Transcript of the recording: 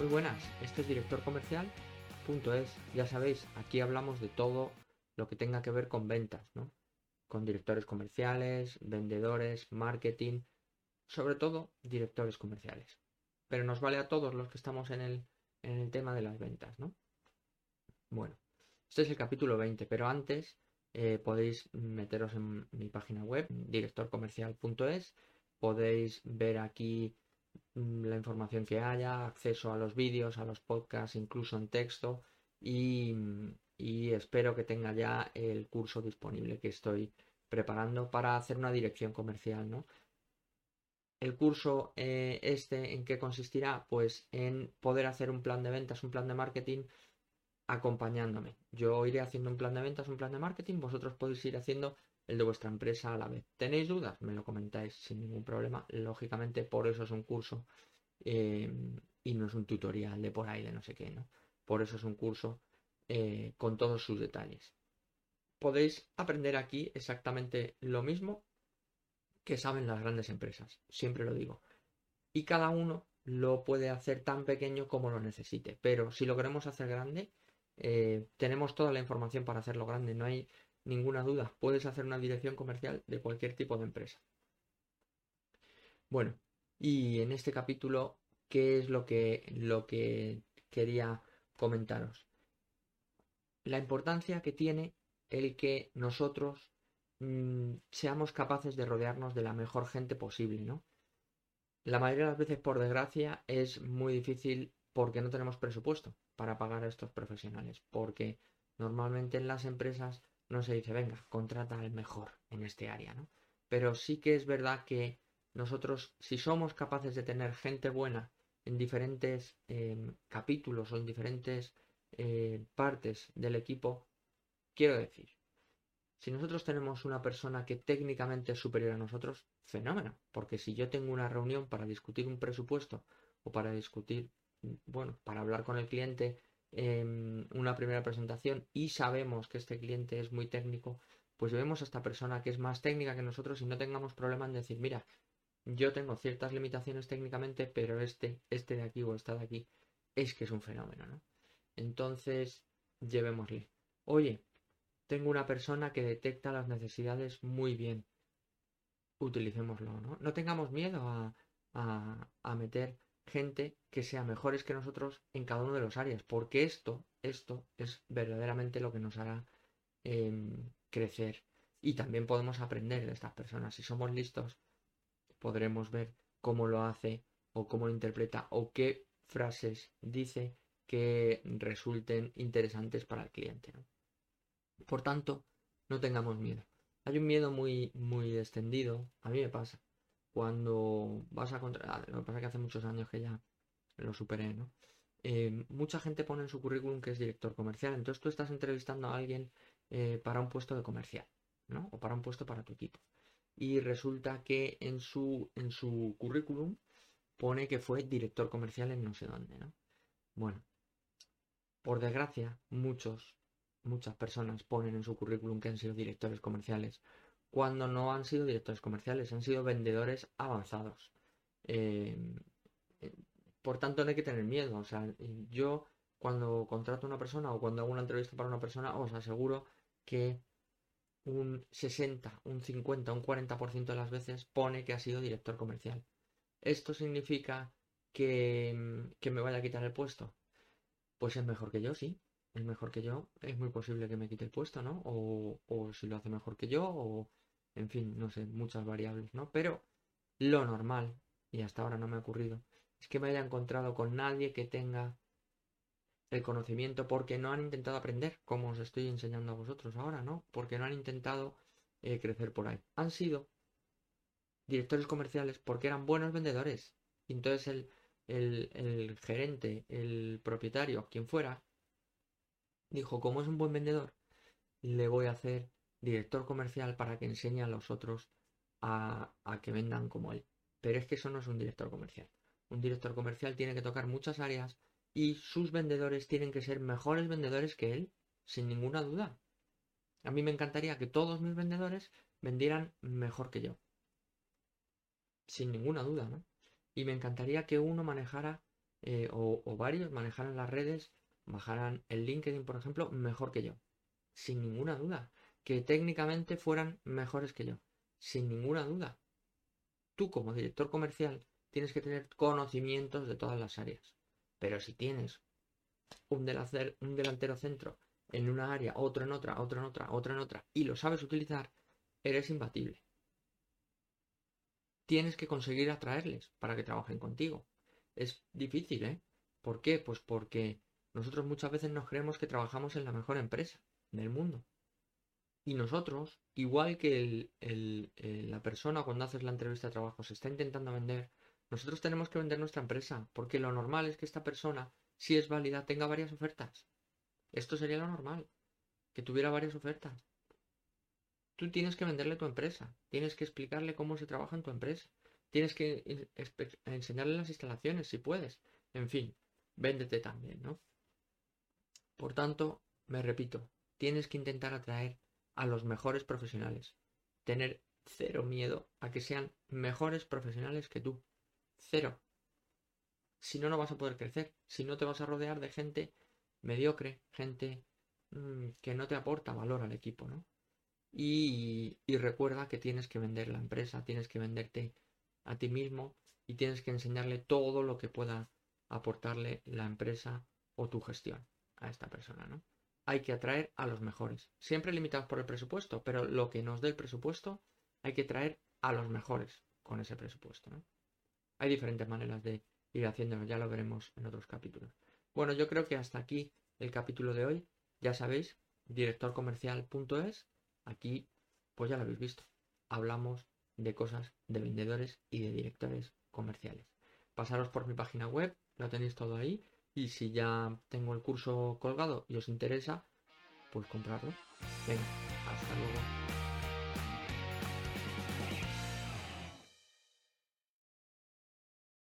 Muy buenas, este es directorcomercial.es. Ya sabéis, aquí hablamos de todo lo que tenga que ver con ventas, ¿no? Con directores comerciales, vendedores, marketing, sobre todo directores comerciales. Pero nos vale a todos los que estamos en el tema de las ventas, ¿no? Bueno, este es el capítulo 20, pero antes podéis meteros en mi página web, directorcomercial.es. Podéis ver aquí la información que haya, acceso a los vídeos, a los podcasts, incluso en texto, y espero que tenga ya el curso disponible que estoy preparando para hacer una dirección comercial, ¿no? El curso ¿en qué consistirá? Pues en poder hacer un plan de ventas, un plan de marketing acompañándome. Yo iré haciendo un plan de ventas, un plan de marketing, vosotros podéis ir haciendo el de vuestra empresa a la vez. ¿Tenéis dudas? Me lo comentáis sin ningún problema. Lógicamente, por eso es un curso y no es un tutorial de por ahí de no sé qué, ¿no? Por eso es un curso con todos sus detalles. Podéis aprender aquí exactamente lo mismo que saben las grandes empresas, siempre lo digo. Y cada uno lo puede hacer tan pequeño como lo necesite. Pero si lo queremos hacer grande, tenemos toda la información para hacerlo grande, no hay ninguna duda, puedes hacer una dirección comercial de cualquier tipo de empresa. Bueno, y en este capítulo, ¿qué es lo que quería comentaros? La importancia que tiene el que nosotros seamos capaces de rodearnos de la mejor gente posible, ¿no? La mayoría de las veces, por desgracia, es muy difícil porque no tenemos presupuesto para pagar a estos profesionales, porque normalmente en las empresas no se dice, venga, contrata al mejor en este área, ¿no? Pero sí que es verdad que nosotros, si somos capaces de tener gente buena en diferentes capítulos o en diferentes partes del equipo, quiero decir, si nosotros tenemos una persona que técnicamente es superior a nosotros, fenómeno, porque si yo tengo una reunión para discutir un presupuesto o para discutir, bueno, para hablar con el cliente, una primera presentación y sabemos que este cliente es muy técnico, pues vemos a esta persona que es más técnica que nosotros y no tengamos problema en decir, mira, yo tengo ciertas limitaciones técnicamente, pero este de aquí o esta de aquí es que es un fenómeno, ¿no? Entonces, llevémosle. Oye, tengo una persona que detecta las necesidades muy bien. Utilicémoslo, ¿no? No tengamos miedo a meter gente que sea mejores que nosotros en cada uno de los áreas, porque esto es verdaderamente lo que nos hará crecer, y también podemos aprender de estas personas. Si somos listos, podremos ver cómo lo hace o cómo lo interpreta o qué frases dice que resulten interesantes para el cliente, ¿no? Por tanto, no tengamos miedo. Hay un miedo muy, muy extendido, a mí me pasa. Cuando vas a contratar, lo que pasa es que hace muchos años que ya lo superé, ¿no? Mucha gente pone en su currículum que es director comercial, entonces tú estás entrevistando a alguien para un puesto de comercial, ¿no? O para un puesto para tu equipo. Y resulta que en su currículum pone que fue director comercial en no sé dónde, ¿no? Bueno, por desgracia, muchas personas ponen en su currículum que han sido directores comerciales, cuando no han sido directores comerciales, han sido vendedores avanzados. Por tanto, no hay que tener miedo. O sea, yo cuando contrato a una persona o cuando hago una entrevista para una persona, os aseguro que un 60, un 50, un 40% de las veces pone que ha sido director comercial. ¿Esto significa que me vaya a quitar el puesto? Pues es mejor que yo, sí. Es mejor que yo, es muy posible que me quite el puesto, ¿no? O si lo hace mejor que yo, o en fin, no sé, muchas variables, ¿no? Pero lo normal, y hasta ahora no me ha ocurrido, es que me haya encontrado con nadie que tenga el conocimiento porque no han intentado aprender, como os estoy enseñando a vosotros ahora, ¿no? Porque no han intentado crecer por ahí. Han sido directores comerciales porque eran buenos vendedores. Y entonces el gerente, el propietario, quien fuera, dijo, como es un buen vendedor, le voy a hacer director comercial para que enseñe a los otros a que vendan como él. Pero es que eso no es un director comercial. Un director comercial tiene que tocar muchas áreas y sus vendedores tienen que ser mejores vendedores que él, sin ninguna duda. A mí me encantaría que todos mis vendedores vendieran mejor que yo. Sin ninguna duda, ¿no? Y me encantaría que uno manejara o varios manejaran las redes, manejaran el LinkedIn, por ejemplo, mejor que yo. Sin ninguna duda. Que técnicamente fueran mejores que yo. Sin ninguna duda. Tú, como director comercial, tienes que tener conocimientos de todas las áreas. Pero si tienes un delantero centro en una área, otro en otra, otro en otra, otro en otra, y lo sabes utilizar, eres imbatible. Tienes que conseguir atraerles para que trabajen contigo. Es difícil, ¿eh? ¿Por qué? Pues porque nosotros muchas veces nos creemos que trabajamos en la mejor empresa del mundo. Y nosotros, igual que la persona cuando haces la entrevista de trabajo se está intentando vender, nosotros tenemos que vender nuestra empresa, porque lo normal es que esta persona, si es válida, tenga varias ofertas. Esto sería lo normal, que tuviera varias ofertas. Tú tienes que venderle tu empresa, tienes que explicarle cómo se trabaja en tu empresa, tienes que enseñarle las instalaciones si puedes. En fin, véndete también, ¿no? Por tanto, me repito, tienes que intentar atraer a los mejores profesionales. Tener cero miedo a que sean mejores profesionales que tú. Cero. Si no, no vas a poder crecer. Si no, te vas a rodear de gente mediocre, gente que no te aporta valor al equipo, ¿no? Y recuerda que tienes que vender la empresa, tienes que venderte a ti mismo y tienes que enseñarle todo lo que pueda aportarle la empresa o tu gestión a esta persona, ¿no? Hay que atraer a los mejores, siempre limitados por el presupuesto, pero lo que nos dé el presupuesto hay que traer a los mejores con ese presupuesto, ¿no? Hay diferentes maneras de ir haciéndolo, ya lo veremos en otros capítulos. Bueno, yo creo que hasta aquí el capítulo de hoy. Ya sabéis, directorcomercial.es. Aquí, pues ya lo habéis visto, hablamos de cosas de vendedores y de directores comerciales. Pasaros por mi página web, lo tenéis todo ahí. Y si ya tengo el curso colgado y os interesa, pues comprarlo. Venga, hasta luego.